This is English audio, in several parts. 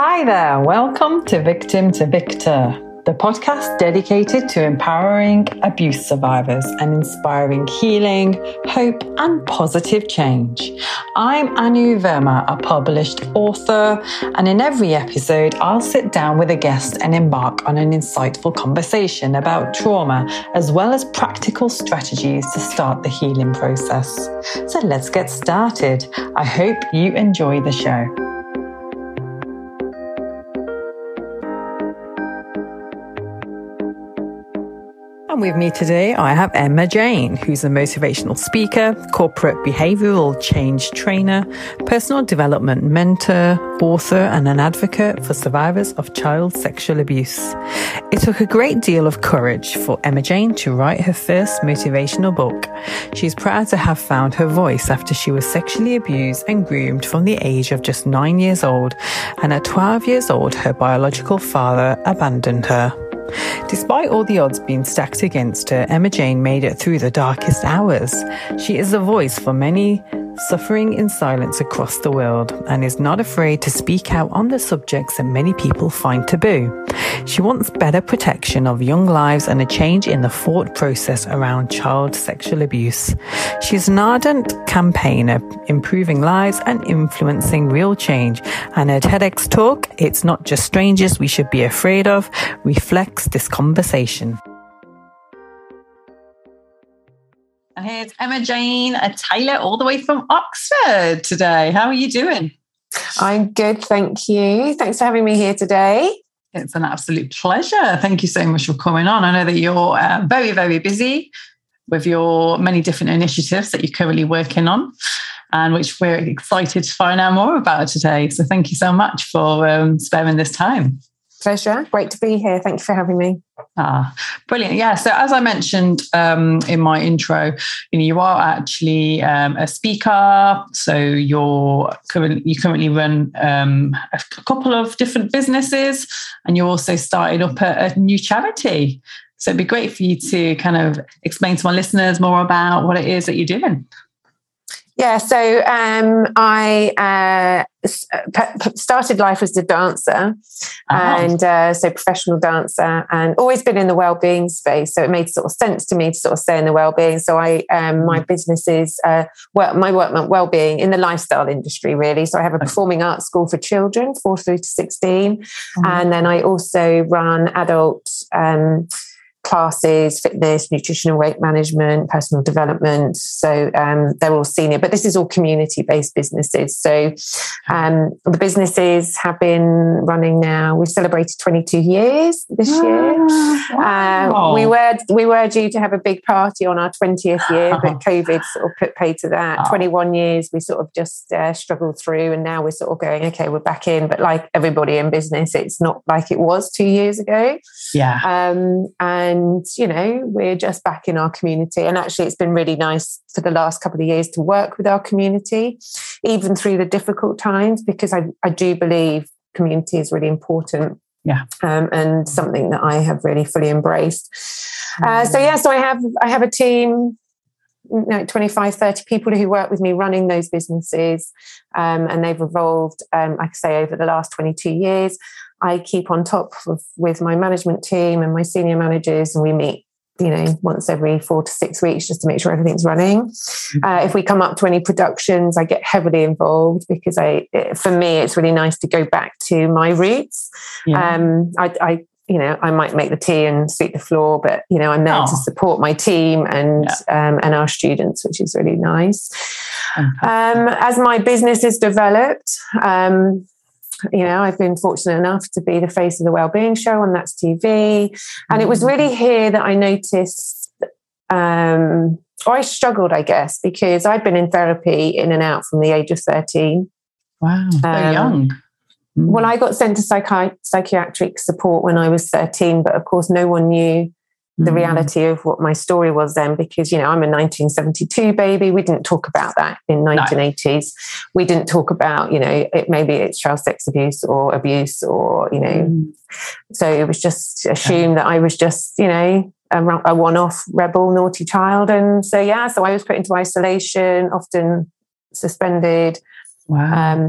Hi there, welcome to Victim to Victor, the podcast dedicated to empowering abuse survivors and inspiring healing, hope and positive change. I'm Anu Verma, a published author, and in every episode I'll sit down with a guest and embark on an insightful conversation about trauma as well as practical strategies to start the healing process. So let's get started. I hope you enjoy the show. With me today, I have Emma Jane, who's a motivational speaker, corporate behavioural change trainer, personal development mentor, author, and an advocate for survivors of child sexual abuse. It took a great deal of courage for Emma Jane to write her first motivational book. She's proud to have found her voice after she was sexually abused and groomed from the age of just 9 years old, and at 12 years old, her biological father abandoned her. Despite all the odds being stacked against her, Emma Jane made it through the darkest hours. She is the voice for many suffering in silence across the world and is not afraid to speak out on the subjects that many people find taboo. She wants better protection of young lives and a change in the thought process around child sexual abuse. She's an ardent campaigner, improving lives and influencing real change, and her TEDx talk, It's Not Just Strangers We Should Be Afraid Of, reflects this conversation. And here's Emma Jane Taylor all the way from Oxford today. How are you doing? I'm good, thank you. Thanks for having me here today. It's an absolute pleasure. Thank you so much for coming on. I know that you're very, very busy with your many different initiatives that you're currently working on and which we're excited to find out more about today. So thank you so much for sparing this time. Pleasure. Great to be here. Thanks for having me. Ah, brilliant. Yeah. So as I mentioned in my intro, you are actually a speaker. So you currently run a couple of different businesses, and you're also starting up a new charity. So it'd be great for you to kind of explain to my listeners more about what it is that you're doing. Yeah, so I started life as a dancer, and so professional dancer, and always been in the wellbeing space. So it made sort of sense to me to sort of stay in the wellbeing. So I my business is my work meant wellbeing in the lifestyle industry, really. So I have a performing arts school for children 4 through to 16, and then I also run adult classes, fitness, nutrition and weight management, personal development. So they're all senior, but this is all community-based businesses. So the businesses have been running now. We've celebrated 22 years this year. Wow. We were due to have a big party on our 20th year, but COVID sort of put pay to that. 21 years we sort of just struggled through, and now we're sort of going, okay, we're back in. But like everybody in business, it's not like it was 2 years ago. Yeah. And, we're just back in our community. And actually, it's been really nice for the last couple of years to work with our community, even through the difficult times, because I do believe community is really important. Yeah. And something that I have really fully embraced. So I have a team, 25, 30 people who work with me running those businesses. And they've evolved, like I say, over the last 22 years. I keep on top with my management team and my senior managers, and we meet, once every 4 to 6 weeks just to make sure everything's running. If we come up to any productions, I get heavily involved because for me, it's really nice to go back to my roots. Yeah. I might make the tea and sweep the floor, but, I'm there to support my team and our students, which is really nice. As my business has developed, I've been fortunate enough to be the face of the Wellbeing Show on That's TV. And it was really here that I noticed, or I struggled, I guess, because I'd been in therapy in and out from the age of 13. Wow, very young. Well, I got sent to psychiatric support when I was 13, but of course no one knew the reality of what my story was then, because, I'm a 1972 baby. We didn't talk about that in 1980s. We didn't talk about, maybe it's child sex abuse or abuse or, so it was just assumed that I was just, a one-off rebel, naughty child. And so, so I was put into isolation, often suspended. Wow.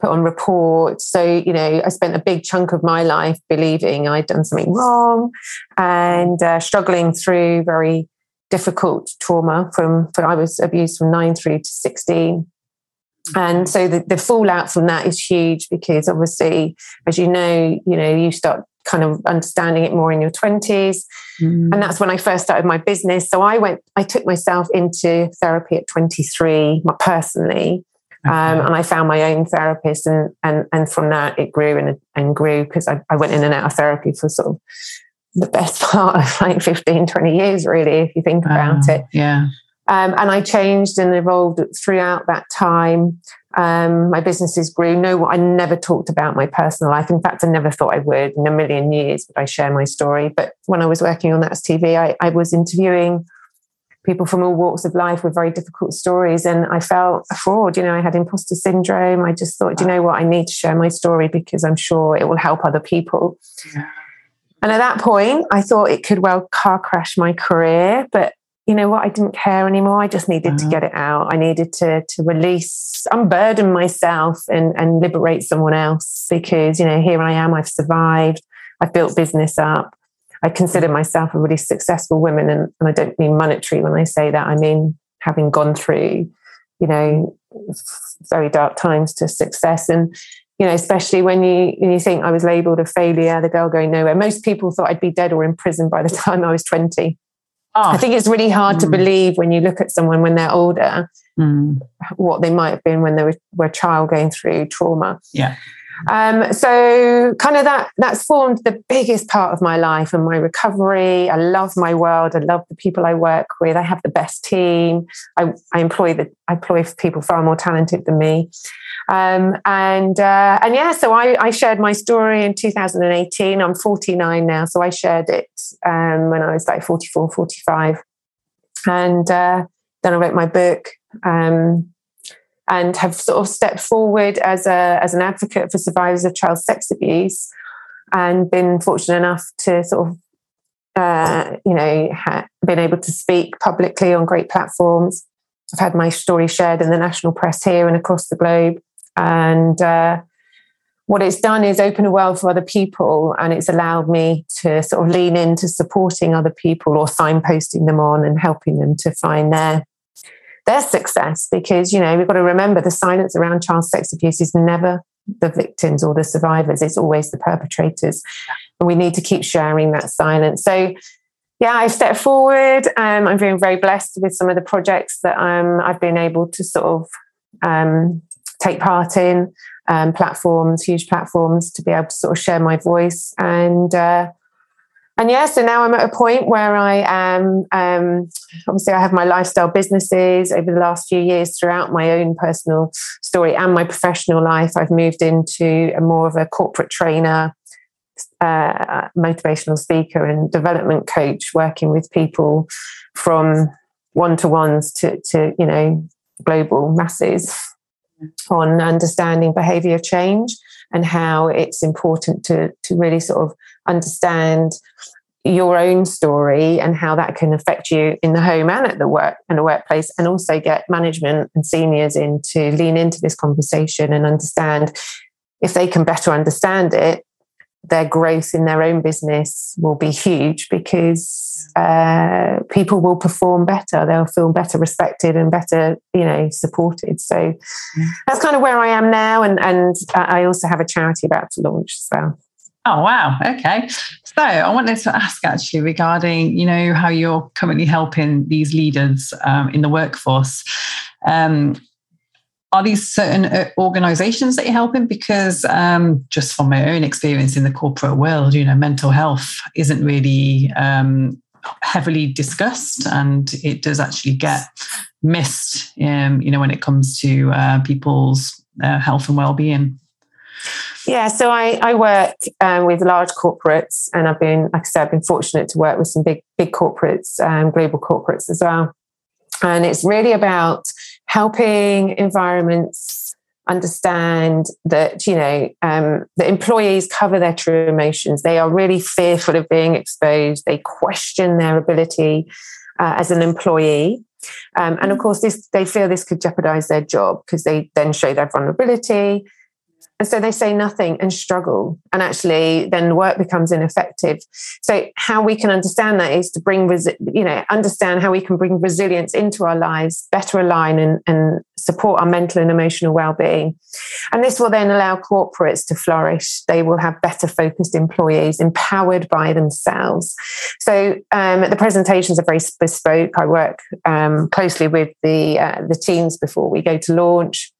put on reports. So, you know, I spent a big chunk of my life believing I'd done something wrong and struggling through very difficult trauma from I was abused from 9 through to 16. And so the fallout from that is huge, because obviously, as you know, you start kind of understanding it more in your 20s. Mm. And that's when I first started my business. So I took myself into therapy at 23 personally. Okay. And I found my own therapist, and from that it grew and grew, because I went in and out of therapy for sort of the best part of like 15, 20 years, really, if you think about it. Yeah. And I changed and evolved throughout that time. My businesses grew. I never talked about my personal life. In fact, I never thought I would. In a million years would I share my story. But when I was working on That's TV, I was interviewing people from all walks of life with very difficult stories, and I felt a fraud. You know, I had imposter syndrome. I just thought, do you know what? I need to share my story because I'm sure it will help other people. Yeah. And at that point, I thought it could well car crash my career, but you know what? I didn't care anymore. I just needed to get it out. I needed to release, unburden myself and liberate someone else, because, you know, here I am, I've survived, I've built business up. I consider myself a really successful woman, and I don't mean monetary when I say that. I mean, having gone through, you know, very dark times to success. And, you know, especially when you think I was labelled a failure, the girl going nowhere. Most people thought I'd be dead or in prison by the time I was 20. Oh. I think it's really hard to believe when you look at someone when they're older, what they might have been when they were a child going through trauma. Yeah. So kind of that's formed the biggest part of my life and my recovery. I love my world. I love the people I work with. I have the best team. I employ people far more talented than me. So I shared my story in 2018. I'm 49 now. So I shared it, when I was like 44, 45. And, then I wrote my book, and have sort of stepped forward as an advocate for survivors of child sex abuse, and been fortunate enough to sort of, been able to speak publicly on great platforms. I've had my story shared in the national press here and across the globe. And what it's done is open a world for other people, and it's allowed me to sort of lean into supporting other people or signposting them on and helping them to find their success, because, you know, we've got to remember the silence around child sex abuse is never the victims or the survivors. It's always the perpetrators. And we need to keep sharing that silence. So, yeah, I've stepped forward. I'm feeling very blessed with some of the projects that I've been able to sort of take part in, platforms, huge platforms, to be able to sort of share my voice. So now I'm at a point where I am, obviously I have my lifestyle businesses over the last few years. Throughout my own personal story and my professional life, I've moved into more of a corporate trainer, motivational speaker and development coach, working with people from one-to-ones to you know, global masses on understanding behaviour change and how it's important to really sort of understand your own story and how that can affect you in the home and at the work and the workplace, and also get management and seniors in to lean into this conversation and understand if they can better understand it, their growth in their own business will be huge, because people will perform better. They'll feel better respected and better, you know, supported. So that's kind of where I am now. And I also have a charity about to launch as well. Oh, wow. Okay. So I wanted to ask actually regarding, you know, how you're currently helping these leaders in the workforce. Are these certain organisations that you're helping? Because just from my own experience in the corporate world, you know, mental health isn't really heavily discussed, and it does actually get missed, you know, when it comes to people's health and well-being. Yeah, so I work with large corporates, and I've been, like I said, I've been fortunate to work with some big corporates, global corporates as well. And it's really about helping environments understand that, you know, the employees cover their true emotions. They are really fearful of being exposed. They question their ability as an employee. And of course, they feel this could jeopardize their job, because they then show their vulnerability. And so they say nothing and struggle. And actually then work becomes ineffective. So how we can understand that is to bring, understand how we can bring resilience into our lives, better align and support our mental and emotional well-being. And this will then allow corporates to flourish. They will have better focused employees, empowered by themselves. So the presentations are very bespoke. I work closely with the teams before we go to launch.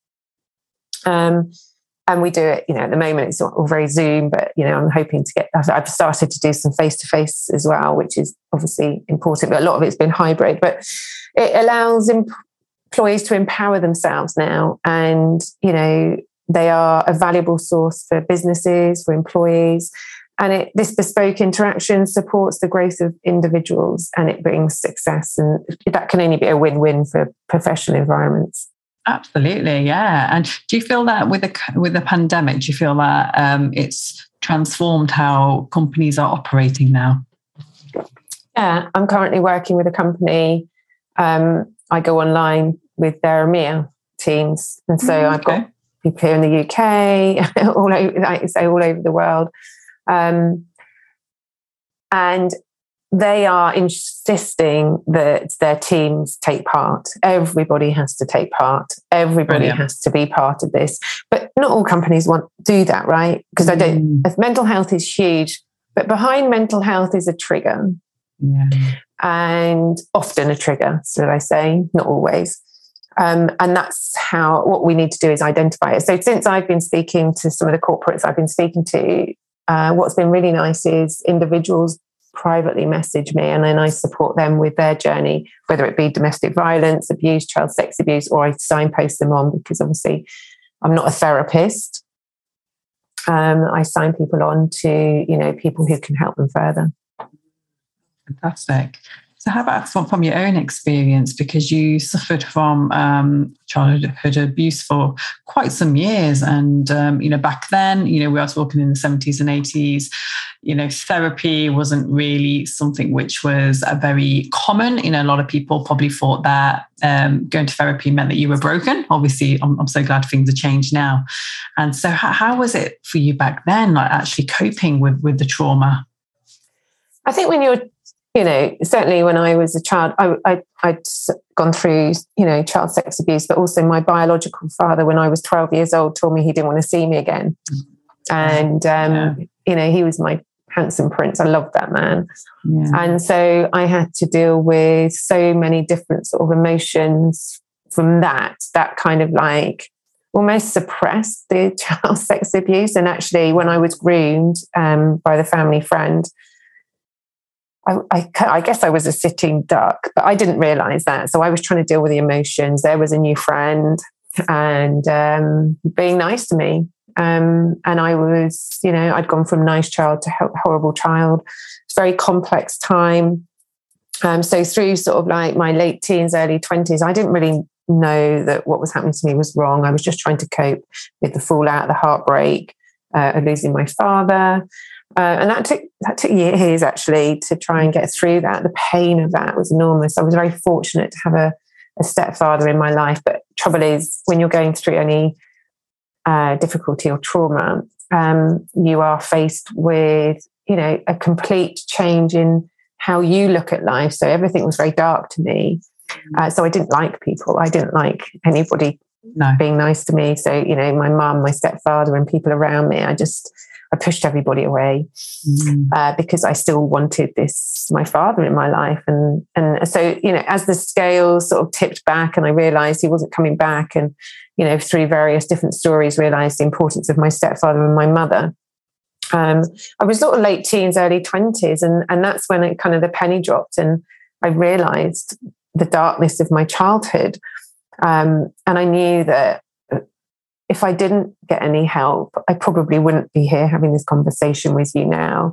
And we do it, at the moment it's all very Zoom, but, I'm hoping to get, I've started to do some face-to-face as well, which is obviously important, but a lot of it's been hybrid. But it allows employees to empower themselves now. And, they are a valuable source for businesses, for employees. And this bespoke interaction supports the growth of individuals, and it brings success. And that can only be a win-win for professional environments. Absolutely, yeah. And do you feel that with the pandemic, do you feel that it's transformed how companies are operating now? Yeah, I'm currently working with a company. I go online with their EMEA teams, and so I've got people here in the UK, all over the world, and they are insisting that their teams take part. Everybody has to take part. Everybody has to be part of this. But not all companies want to do that, right? Because mental health is huge, but behind mental health is a trigger. Yeah. And often a trigger, should I say, not always. And that's what we need to do is identify it. So since I've been speaking to some of the corporates I've been speaking to, what's been really nice is individuals privately message me, and then I support them with their journey, whether it be domestic violence, abuse, child sex abuse, or I signpost them on, because obviously I'm not a therapist. I sign people on to, people who can help them further. Fantastic. So how about from your own experience, because you suffered from childhood abuse for quite some years, and back then, we were talking in the 70s and 80s, therapy wasn't really something which was very common. A lot of people probably thought that going to therapy meant that you were broken. Obviously, I'm so glad things have changed now. And so how was it for you back then, like actually coping with the trauma? I think when you're certainly when I was a child, I'd gone through, child sex abuse, but also my biological father, when I was 12 years old, told me he didn't want to see me again. And, he was my handsome prince. I loved that man. Yeah. And so I had to deal with so many different sort of emotions from that kind of like almost suppressed the child sex abuse. And actually when I was groomed by the family friend, I guess I was a sitting duck, but I didn't realise that. So I was trying to deal with the emotions. There was a new friend and being nice to me. And I was, I'd gone from nice child to horrible child. It's a very complex time. So through sort of like my late teens, early 20s, I didn't really know that what was happening to me was wrong. I was just trying to cope with the fallout, the heartbreak, of losing my father. And that took years, actually, to try and get through that. The pain of that was enormous. I was very fortunate to have a stepfather in my life. But trouble is, when you're going through any difficulty or trauma, you are faced with, a complete change in how you look at life. So everything was very dark to me. So I didn't like people. I didn't like anybody being nice to me. So, my mum, my stepfather and people around me, I pushed everybody away because I still wanted this, my father in my life. And so, as the scales sort of tipped back and I realized he wasn't coming back and, through various different stories, realized the importance of my stepfather and my mother. I was sort of late teens, early 20s. And that's when it kind of the penny dropped and I realized the darkness of my childhood. And I knew that if I didn't get any help, I probably wouldn't be here having this conversation with you now.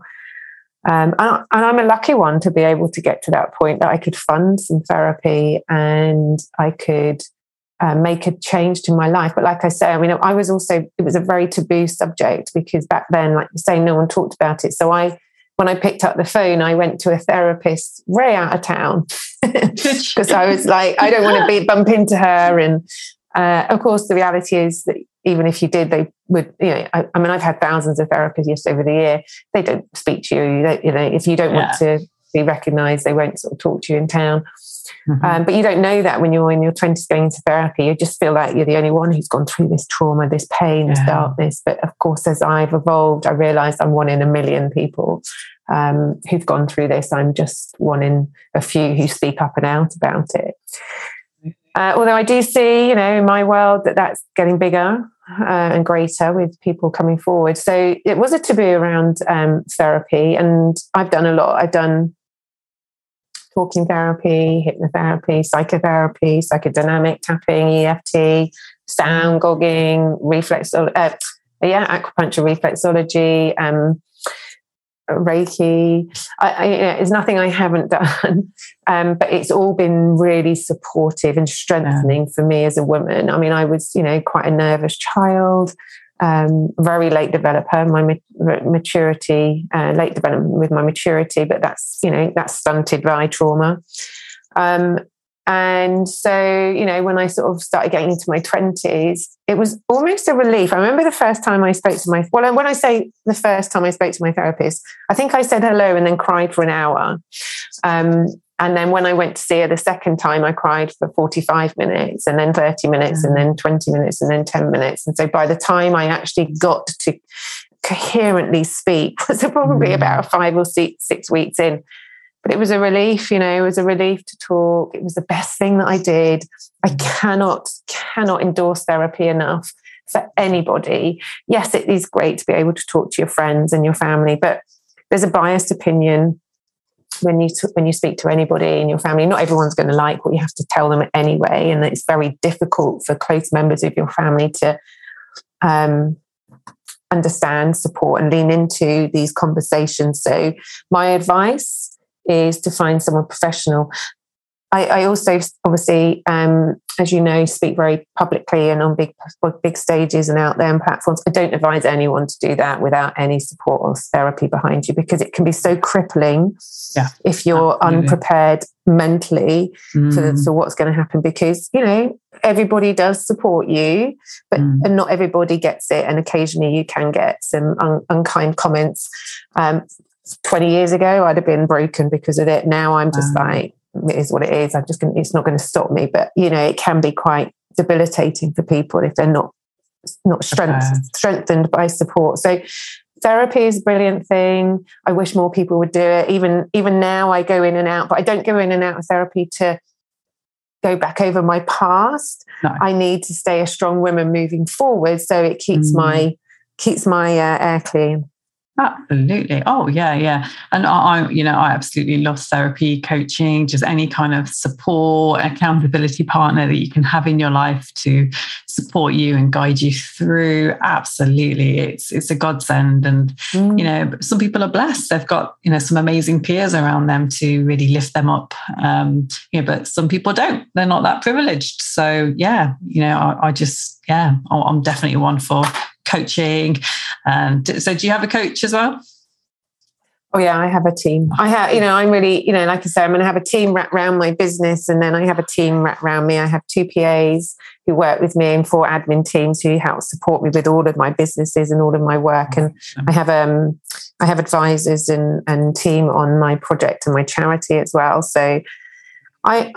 And I'm a lucky one to be able to get to that point that I could fund some therapy and I could make a change to my life. But like I say, I was also, it was a very taboo subject because back then, like you say, no one talked about it. So when I picked up the phone, I went to a therapist right out of town because I was like, I don't want to bump into her. And of course, the reality is that even if you did, they would, you know, I mean, I've had thousands of therapists over the year. They don't speak to you. You know, if you don't want to be recognised, they won't sort of talk to you in town. Mm-hmm. But you don't know that when you're in your 20s going into therapy. You just feel like you're the only one who's gone through this trauma, this pain, this darkness. But of course, as I've evolved, I realised I'm one in a million people who've gone through this. I'm just one in a few who speak up and out about it. Although I do see, you know, in my world that that's getting bigger and greater with people coming forward. So it was a taboo around therapy, and I've done a lot. I've done talking therapy, hypnotherapy, psychotherapy, psychodynamic tapping, EFT, sound gogging, acupuncture, reflexology, Reiki. It's nothing I haven't done, but it's all been really supportive and strengthening for me as a woman. I mean, I was, you know, quite a nervous child, very late developer. My maturity, late development with my maturity, but that's, you know, that's stunted by trauma. And so, you know, when I sort of started getting into my 20s, it was almost a relief. I remember the first time I spoke to my, well, when I say the first time I spoke to my therapist, I think I said hello and then cried for an hour. And then when I went to see her the second time, I cried for 45 minutes and then 30 minutes and then 20 minutes and then 10 minutes. And so by the time I actually got to coherently speak was probably about 5 or 6 weeks in. But it was a relief, you know, it was a relief to talk. It was the best thing that I did. I cannot endorse therapy enough for anybody. Yes, it is great to be able to talk to your friends and your family, but there's a biased opinion when you speak to anybody in your family. Not everyone's going to like what you have to tell them anyway. And it's very difficult for close members of your family to understand, support, and lean into these conversations. So my advice is to find someone professional. I also, obviously, as you know, speak very publicly and on big stages and out there on platforms. I don't advise anyone to do that without any support or therapy behind you, because it can be so crippling if you're unprepared mentally for what's going to happen. Because, you know, everybody does support you, but and not everybody gets it. And occasionally you can get some unkind comments. 20 years ago, I'd have been broken because of it. Now I'm just like, it is what it is. I'm just going, it's not going to stop me. But, you know, it can be quite debilitating for people if they're not strengthened by support. So therapy is a brilliant thing. I wish more people would do it. Even now I go in and out, but I don't go in and out of therapy to go back over my past. No. I need to stay a strong woman moving forward. So it keeps my air clean. Absolutely. Oh, yeah. And I absolutely love therapy, coaching, just any kind of support, accountability partner that you can have in your life to support you and guide you through. Absolutely. It's a godsend. And, you know, some people are blessed. They've got, you know, some amazing peers around them to really lift them up. You know, but some people don't. They're not that privileged. So, yeah, you know, I'm definitely one for coaching. And so do you have a coach as well? Oh yeah, I have a team. I have, you know, I'm really, you know, like I say, I'm going to have a team wrapped around my business, and then I have a team wrapped around me. I have 2 PAs who work with me and 4 admin teams who help support me with all of my businesses and all of my work. And I have advisors and team on my project and my charity as well. So I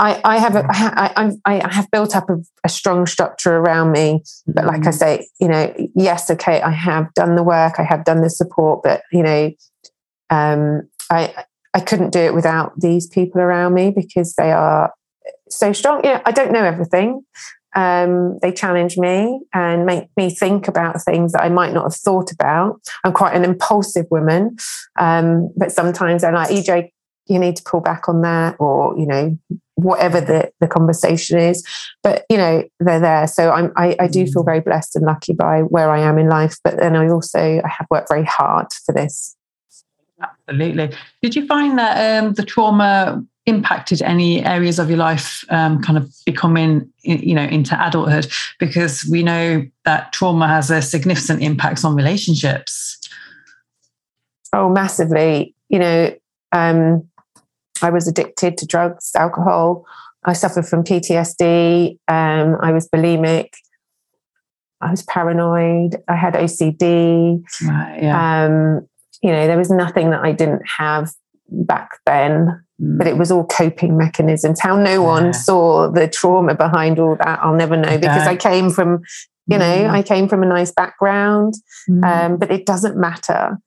have built up a strong structure around me, but like I say, you know, yes, okay, I have done the work, I have done the support, but you know, I couldn't do it without these people around me because they are so strong. You know, I don't know everything. They challenge me and make me think about things that I might not have thought about. I'm quite an impulsive woman, but sometimes I'm like, EJ, you need to pull back on that, or, you know, whatever the conversation is, but you know, they're there. So I do feel very blessed and lucky by where I am in life. But then I have worked very hard for this. Absolutely. Did you find that the trauma impacted any areas of your life, kind of becoming, you know, into adulthood? Because we know that trauma has a significant impact on relationships. Oh, massively. You know, I was addicted to drugs, alcohol. I suffered from PTSD. I was bulimic. I was paranoid. I had OCD. Right, yeah. You know, there was nothing that I didn't have back then, but it was all coping mechanisms. How no one saw the trauma behind all that, I'll never know, because I came from, you know, I came from a nice background, but it doesn't matter.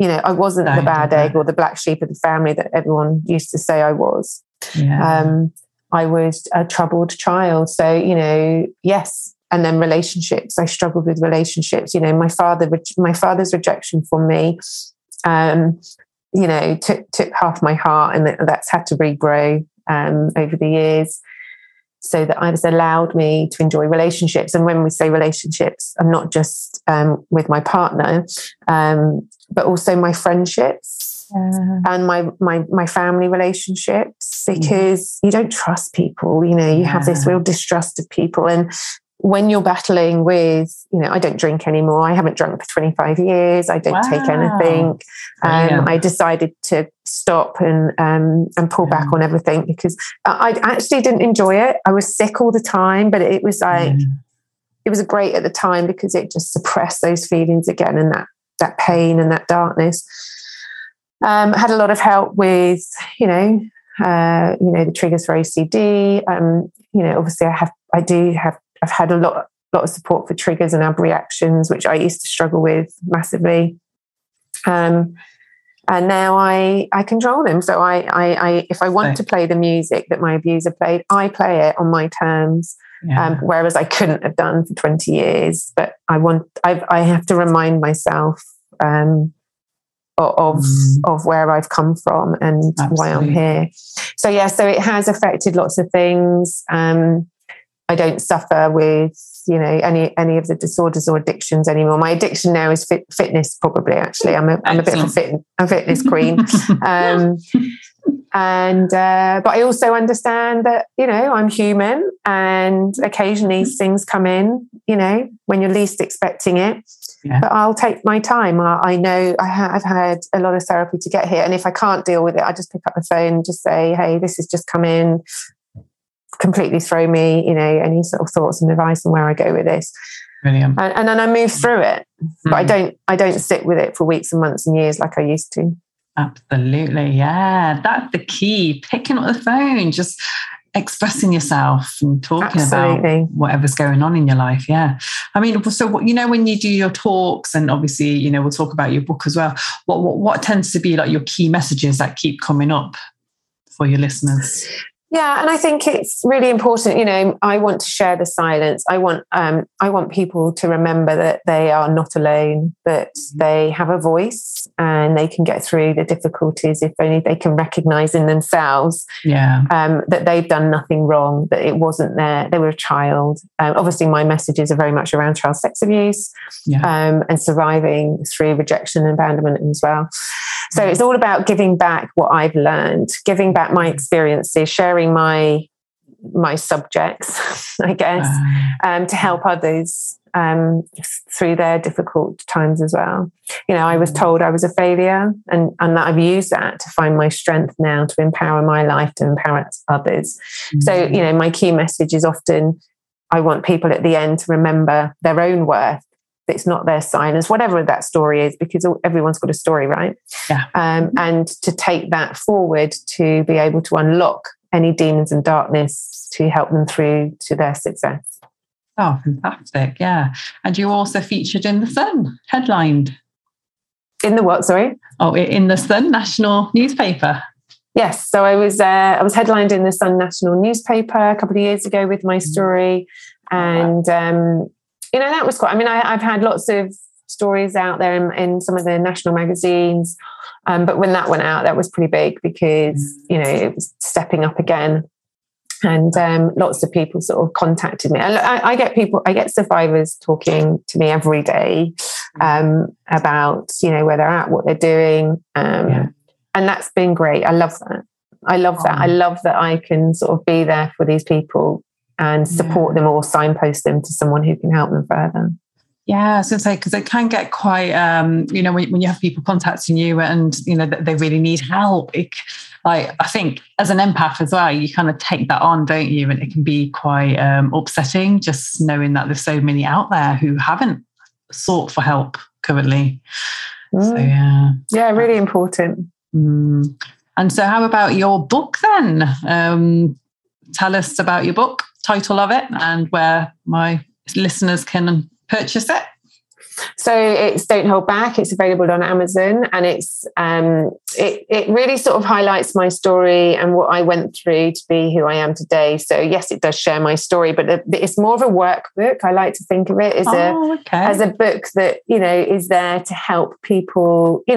You know, I wasn't the bad egg or the black sheep of the family that everyone used to say I was. Yeah. I was a troubled child. So, you know, yes. And then relationships. I struggled with relationships. You know, my father's rejection for me, you know, took half my heart, and that's had to regrow over the years, so that it's allowed me to enjoy relationships. And when we say relationships, I'm not just with my partner, but also my friendships and my family relationships, because you don't trust people. You know, you have this real distrust of people. And when you're battling with, you know, I don't drink anymore. I haven't drunk for 25 years. I don't take anything. I decided to stop and pull back on everything, because I actually didn't enjoy it. I was sick all the time, but it was like, it was great at the time, because it just suppressed those feelings again, and that pain and that darkness. I had a lot of help with, you know, the triggers for OCD. You know, obviously I've had a lot of support for triggers and ab reactions, which I used to struggle with massively. And now I control them. So I if I want to play the music that my abuser played, I play it on my terms. Yeah. Whereas I couldn't have done for 20 years, but I have to remind myself, of where I've come from and why I'm here. So, so it has affected lots of things. I don't suffer with, you know, any of the disorders or addictions anymore. My addiction now is fitness, probably. Actually, I'm a bit of a fitness queen, but I also understand that, you know, I'm human, and occasionally things come in, you know, when you're least expecting it. Yeah. But I'll take my time. I know I've had a lot of therapy to get here, and if I can't deal with it, I just pick up the phone and just say, "Hey, this has just come in. Completely throw me, you know, any sort of thoughts and advice on where I go with this." Brilliant. And then I move through it, but I don't sit with it for weeks and months and years like I used to. Absolutely. Yeah. That's the key. Picking up the phone, just expressing yourself and talking about whatever's going on in your life. Yeah. I mean, so, you know, when you do your talks, and obviously, you know, we'll talk about your book as well, what tends to be like your key messages that keep coming up for your listeners? Yeah, and I think it's really important. You know, I want to share the silence. I want people to remember that they are not alone, that they have a voice, and they can get through the difficulties if only they can recognize in themselves that they've done nothing wrong, that it wasn't there. They were a child. Obviously, my messages are very much around child sex abuse and surviving through rejection and abandonment as well. So it's all about giving back what I've learned, giving back my experiences, sharing my subjects, I guess, to help others through their difficult times as well. You know, I was told I was a failure, and that I've used that to find my strength now, to empower my life, to empower others. So, you know, my key message is often I want people at the end to remember their own worth. It's not their silence, whatever that story is, because everyone's got a story, right? Yeah. And to take that forward, to be able to unlock any demons and darkness, to help them through to their success. Oh, fantastic. Yeah. And you also featured in The Sun, headlined. In the what, sorry? Oh, in The Sun national newspaper. Yes. So I was headlined in The Sun national newspaper a couple of years ago with my story. And, you know, that was quite, I mean, I've had lots of stories out there in some of the national magazines. But when that went out, that was pretty big, because, you know, it was stepping up again. And lots of people sort of contacted me. I get survivors talking to me every day about, you know, where they're at, what they're doing. And that's been great. I love that. I love that I can sort of be there for these people and support them, or signpost them to someone who can help them further. Yeah, so it's like, because it can get quite, you know, when you have people contacting you and, you know, they really need help. Like, I think as an empath as well, you kind of take that on, don't you? And it can be quite upsetting just knowing that there's so many out there who haven't sought for help currently. So, yeah. Yeah, really important. Mm. And so how about your book then? Tell us about your book, title of it, and where my listeners can purchase it. So it's Don't Hold Back. It's available on Amazon, and it's it really sort of highlights my story and what I went through to be who I am today. So yes, it does share my story, but it's more of a workbook. I like to think of it as as a book that, you know, is there to help people. You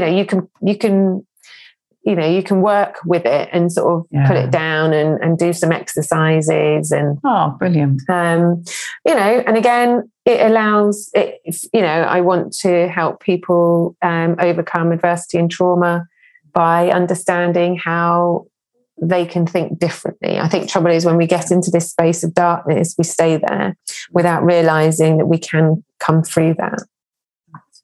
know, you can work with it and sort of put it down and do some exercises and brilliant. You know, and again, it allows it. You know, I want to help people overcome adversity and trauma by understanding how they can think differently. I think trouble is when we get into this space of darkness, we stay there without realizing that we can come through that.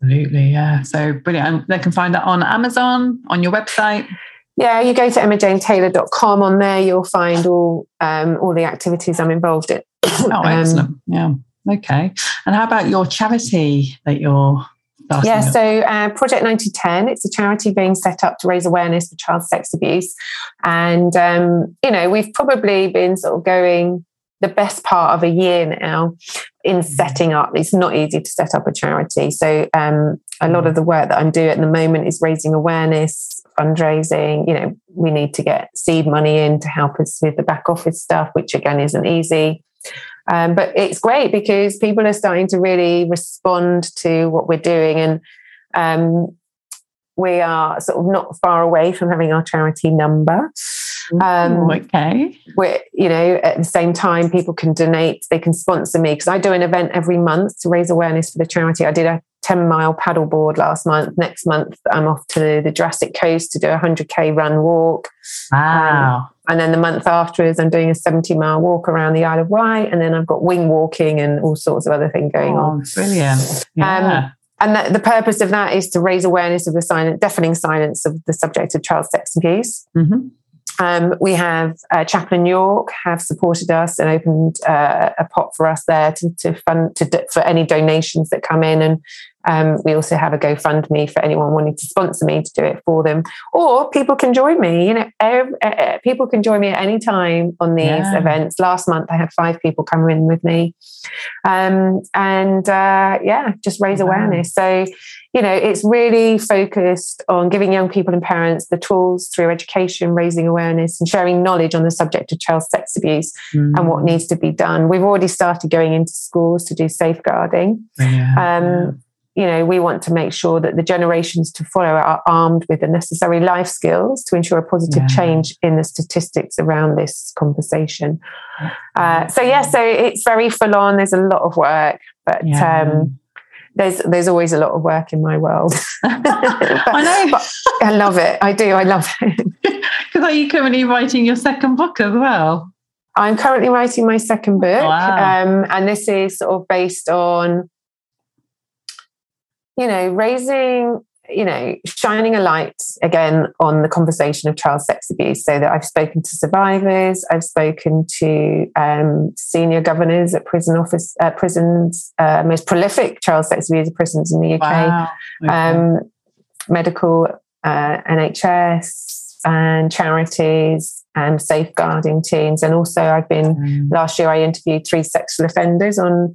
Absolutely, yeah. So brilliant. And they can find that on Amazon, on your website. Yeah, you go to EmmaJaneTaylor.com. On there, you'll find all the activities I'm involved in. Excellent. Yeah. Okay. And how about your charity that you're starting? Yeah, so Project 9010, it's a charity being set up to raise awareness for child sex abuse. And, you know, we've probably been sort of going the best part of a year now in setting up. It's not easy to set up a charity. So a lot of the work that I'm doing at the moment is raising awareness, fundraising. You know, we need to get seed money in to help us with the back office stuff, which again isn't easy. But it's great because people are starting to really respond to what we're doing. And we are sort of not far away from having our charity number. You know, at the same time, people can donate, they can sponsor me, because I do an event every month to raise awareness for the charity. I did a 10-mile paddleboard last month. Next month, I'm off to the Jurassic Coast to do a 100K run walk. Wow. And then the month afterwards, I'm doing a 70-mile walk around the Isle of Wight. And then I've got wing walking and all sorts of other things going on. Brilliant. Yeah. And that, the purpose of that is to raise awareness of the deafening silence of the subject of child sex abuse. Mm-hmm. We have Chaplain York have supported us and opened a pot for us there to fund for any donations that come in. And we also have a GoFundMe for anyone wanting to sponsor me to do it for them. Or people can join me. You know, people can join me at any time on these events. Last month I had 5 people come in with me, just raise awareness. So, you know, it's really focused on giving young people and parents the tools through education, raising awareness and sharing knowledge on the subject of child sex abuse and what needs to be done. We've already started going into schools to do safeguarding. You know, we want to make sure that the generations to follow are armed with the necessary life skills to ensure a positive change in the statistics around this conversation. So it's very full on. There's a lot of work, but there's always a lot of work in my world. I love it. I love it. Because are you currently writing your second book as well? I'm currently writing my second book. Wow. And this is sort of based on, you know, raising, you know, shining a light again on the conversation of child sex abuse, so that I've spoken to survivors, I've spoken to senior governors at prisons, most prolific child sex abuse prisons in the UK, medical, NHS and charities and safeguarding teams. And also I've been, last year I interviewed 3 sexual offenders on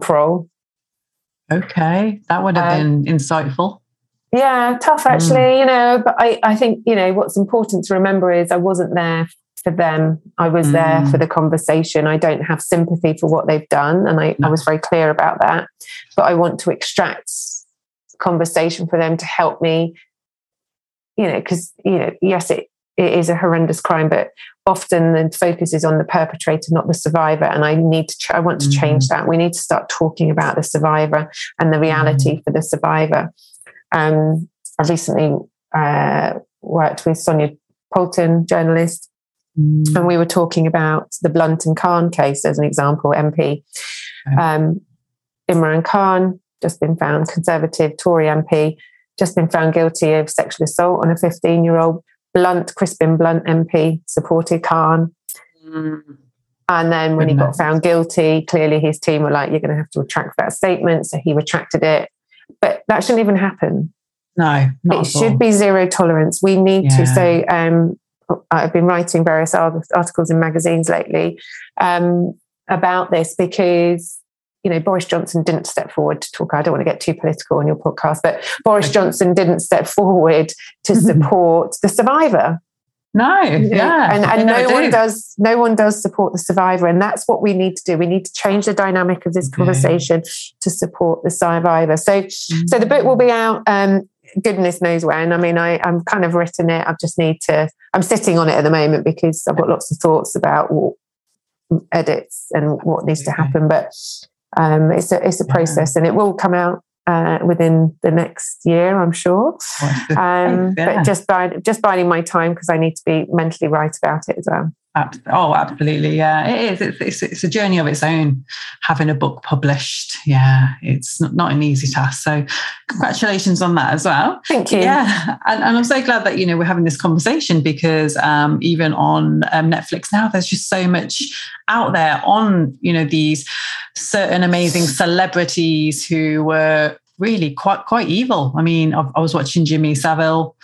parole. Okay, that would have been insightful. Yeah, tough actually, you know, but I think, you know, what's important to remember is I wasn't there for them. I was there for the conversation. I don't have sympathy for what they've done, and I was very clear about that. But I want to extract conversation for them to help me, you know, because, you know, yes, it is a horrendous crime, but often the focus is on the perpetrator, not the survivor. And I want to change that. We need to start talking about the survivor and the reality for the survivor. I recently worked with Sonia Poulton, journalist, And we were talking about the Blunt and Khan case as an example, MP. Imran Khan, just been found, Conservative Tory MP, just been found guilty of sexual assault on a 15-year-old. Blunt, Crispin Blunt MP, supported Khan. And then when he got found guilty, clearly his team were like, you're going to have to retract that statement. So he retracted it. But that shouldn't even happen. No, not it should be zero tolerance. We need to. So I've been writing various articles in magazines lately about this because, you know, Boris Johnson didn't step forward to talk. I don't want to get too political on your podcast, but Boris Johnson didn't step forward to support the survivor. No, and no one does support the survivor, and that's what we need to do. We need to change the dynamic of this conversation to support the survivor. So, so the book will be out. Goodness knows when. I mean, I'm kind of written it. I just need to. I'm sitting on it at the moment because I've got lots of thoughts about edits and what needs to happen. But it's a process, and it will come out within the next year, I'm sure. But just biding my time because I need to be mentally right about it as well. Oh, absolutely. Yeah, it is. It's a journey of its own, having a book published. Yeah, it's not an easy task. So congratulations on that as well. Thank you. Yeah. And I'm so glad that, you know, we're having this conversation because even on Netflix now, there's just so much out there on, you know, these certain amazing celebrities who were really quite evil. I mean, I was watching Jimmy Savile.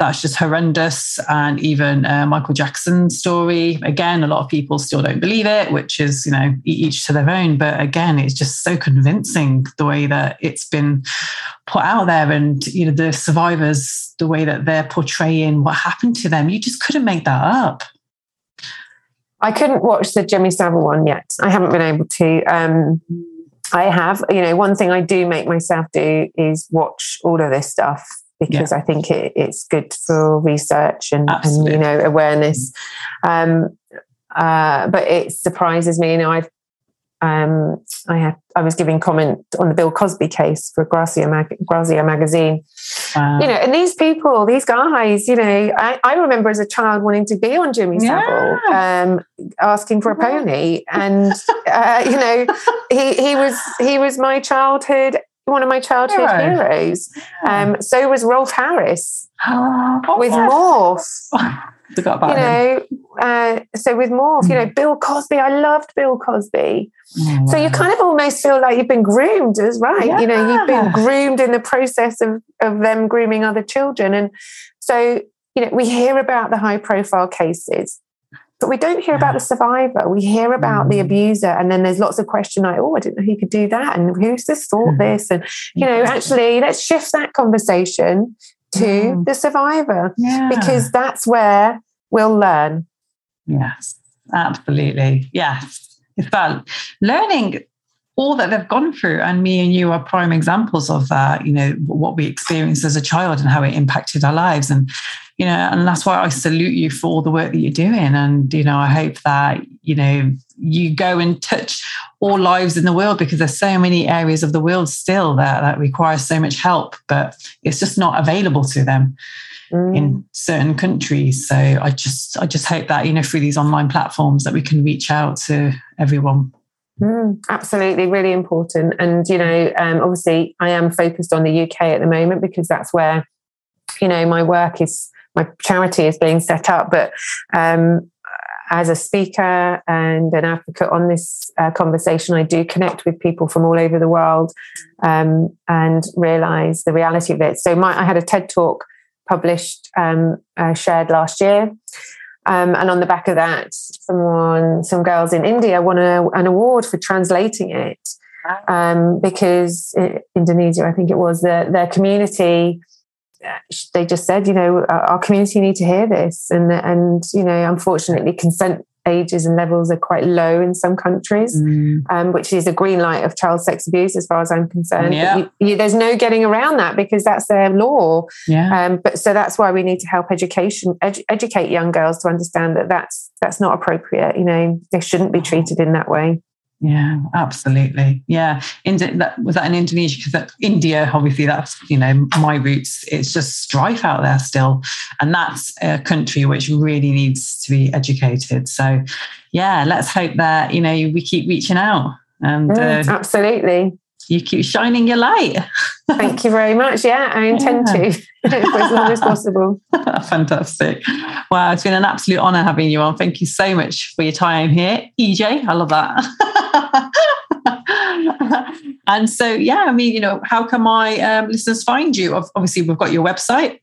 That's just horrendous. And even Michael Jackson's story, again, a lot of people still don't believe it, which is, you know, each to their own. But again, it's just so convincing the way that it's been put out there and, you know, the survivors, the way that they're portraying what happened to them. You just couldn't make that up. I couldn't watch the Jimmy Savile one yet. I haven't been able to. I have, you know, one thing I do make myself do is watch all of this stuff. Because I think it's good for research and you know, awareness. But it surprises me. You know, I was giving comment on the Bill Cosby case for Grazia magazine. You know, and these people, these guys, you know, I remember as a child wanting to be on Jimmy Savile, asking for a pony, and you know, he was my childhood. One of my childhood heroes. So was Rolf Harris with Morse. Forgot about him. So with Morse, you know, Bill Cosby. I loved Bill Cosby. So you kind of almost feel like you've been groomed, is right? Yeah. You know, you've been groomed in the process of them grooming other children, and so you know we hear about the high profile cases. But we don't hear about the survivor. We hear about the abuser. And then there's lots of question like, oh, I didn't know he could do that. And who's this thought this? And, you know, actually, let's shift that conversation to the survivor because that's where we'll learn. Yes, absolutely. Yes. It's about learning all that they've gone through. And me and you are prime examples of that, you know, what we experienced as a child and how it impacted our lives. And, you know, and that's why I salute you for all the work that you're doing. And, you know, I hope that, you know, you go and touch all lives in the world because there's so many areas of the world still that require so much help, but it's just not available to them in certain countries. So I just hope that, you know, through these online platforms that we can reach out to everyone. Absolutely, really important. And, you know, obviously I am focused on the UK at the moment because that's where, you know, my charity is being set up, but as a speaker and an advocate on this conversation, I do connect with people from all over the world and realise the reality of it. So I had a TED Talk published, shared last year. And on the back of that, some girls in India won an award for translating it because Indonesia, I think it was, their community, they just said, you know, our community need to hear this. And you know, unfortunately, consent ages and levels are quite low in some countries, which is a green light of child sex abuse as far as I'm concerned. Yeah. There's no getting around that because that's their law. Yeah. But so that's why we need to help educate young girls to understand that that's not appropriate. You know, they shouldn't be treated in that way. Yeah, absolutely. Yeah. Was that in Indonesia? Because India, obviously, that's, my roots. It's just strife out there still. And that's a country which really needs to be educated. So, yeah, let's hope that, we keep reaching out. And absolutely. You keep shining your light. Thank you very much. Yeah, I intend to for as long as possible. Fantastic. Wow, it's been an absolute honour having you on. Thank you so much for your time here. EJ, I love that. And so, yeah, how can my listeners find you? Obviously, we've got your website.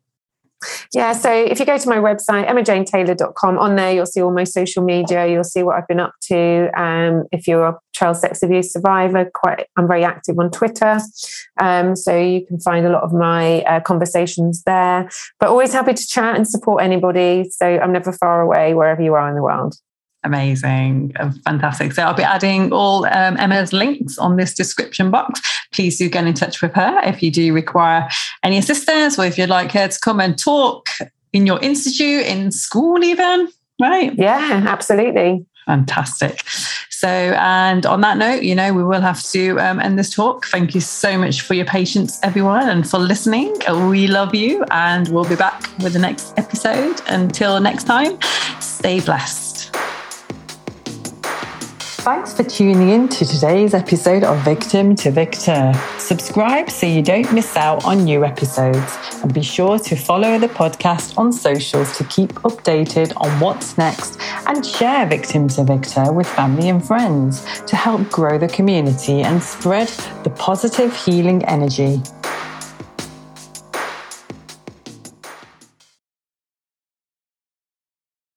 Yeah, so if you go to my website, EmmaJaneTaylor.com, on there you'll see all my social media, you'll see what I've been up to. If you're a child sex abuse survivor, I'm very active on Twitter, so you can find a lot of my conversations there. But always happy to chat and support anybody, so I'm never far away wherever you are in the world. Amazing. Fantastic. So I'll be adding all Emma's links on this description box. Please do get in touch with her if you do require any assistance, or if you'd like her to come and talk in your institute, in school even, right? Yeah, absolutely. Fantastic. So, and on that note, we will have to end this talk. Thank you so much for your patience, everyone, and for listening. We love you, and we'll be back with the next episode. Until next time, stay blessed. Thanks for tuning in to today's episode of Victim to Victor. Subscribe so you don't miss out on new episodes, and be sure to follow the podcast on socials to keep updated on what's next, and share Victim to Victor with family and friends to help grow the community and spread the positive healing energy.